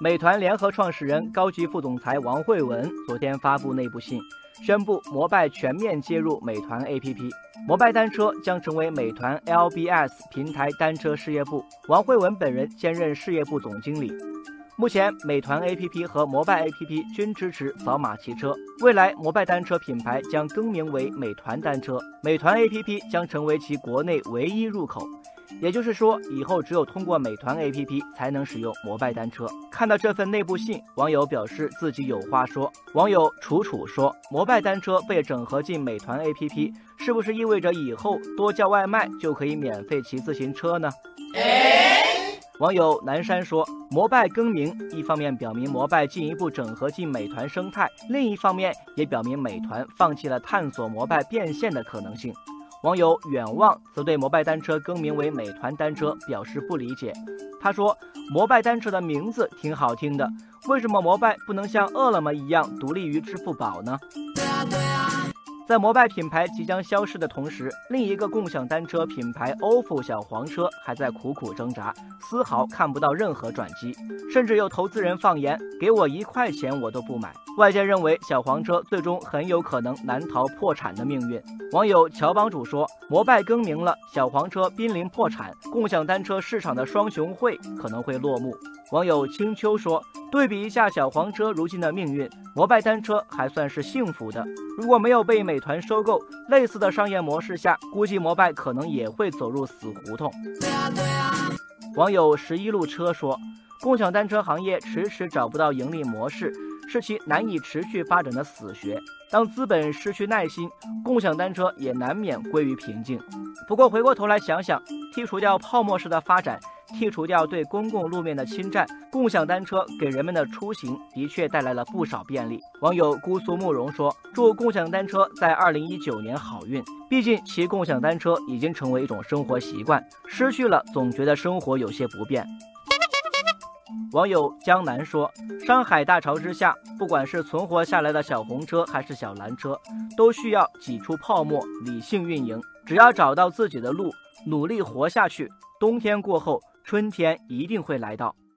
美团联合创始人、高级副总裁王慧文昨天发布内部信，宣布摩拜全面接入美团 APP， 摩拜单车将成为美团 LBS 平台单车事业部，王慧文本人兼任事业部总经理。目前，美团 APP 和摩拜 APP 均支持扫码骑车。未来，摩拜单车品牌将更名为美团单车，美团 APP 将成为其国内唯一入口。也就是说，以后只有通过美团 APP 才能使用摩拜单车。看到这份内部信，网友表示自己有话说。网友楚楚说，摩拜单车被整合进美团 APP， 是不是意味着以后多叫外卖就可以免费骑自行车呢？网友南山说，摩拜更名一方面表明摩拜进一步整合进美团生态，另一方面也表明美团放弃了探索摩拜变现的可能性。网友远望则对摩拜单车更名为美团单车表示不理解，他说，摩拜单车的名字挺好听的，为什么摩拜不能像饿了么一样独立于支付宝呢？在摩拜品牌即将消失的同时，另一个共享单车品牌 ofo 小黄车还在苦苦挣扎，丝毫看不到任何转机，甚至有投资人放言，给我1块钱我都不买。外界认为小黄车最终很有可能难逃破产的命运。网友乔帮主说，摩拜更名了，小黄车濒临破产，共享单车市场的双雄会可能会落幕。网友青秋说，对比一下小黄车如今的命运，摩拜单车还算是幸福的，如果没有被美团收购，类似的商业模式下，估计摩拜可能也会走入死胡同。网友11路车说，共享单车行业迟迟找不到盈利模式，是其难以持续发展的死穴，当资本失去耐心，共享单车也难免归于平静。不过回过头来想想，剔除掉泡沫式的发展，剔除掉对公共路面的侵占，共享单车给人们的出行的确带来了不少便利。网友姑苏慕容说，祝共享单车在2019年好运，毕竟骑共享单车已经成为一种生活习惯，失去了总觉得生活有些不便。网友江南说，上海大潮之下，不管是存活下来的小红车还是小蓝车，都需要挤出泡沫，理性运营，只要找到自己的路，努力活下去，冬天过后，春天一定会来到。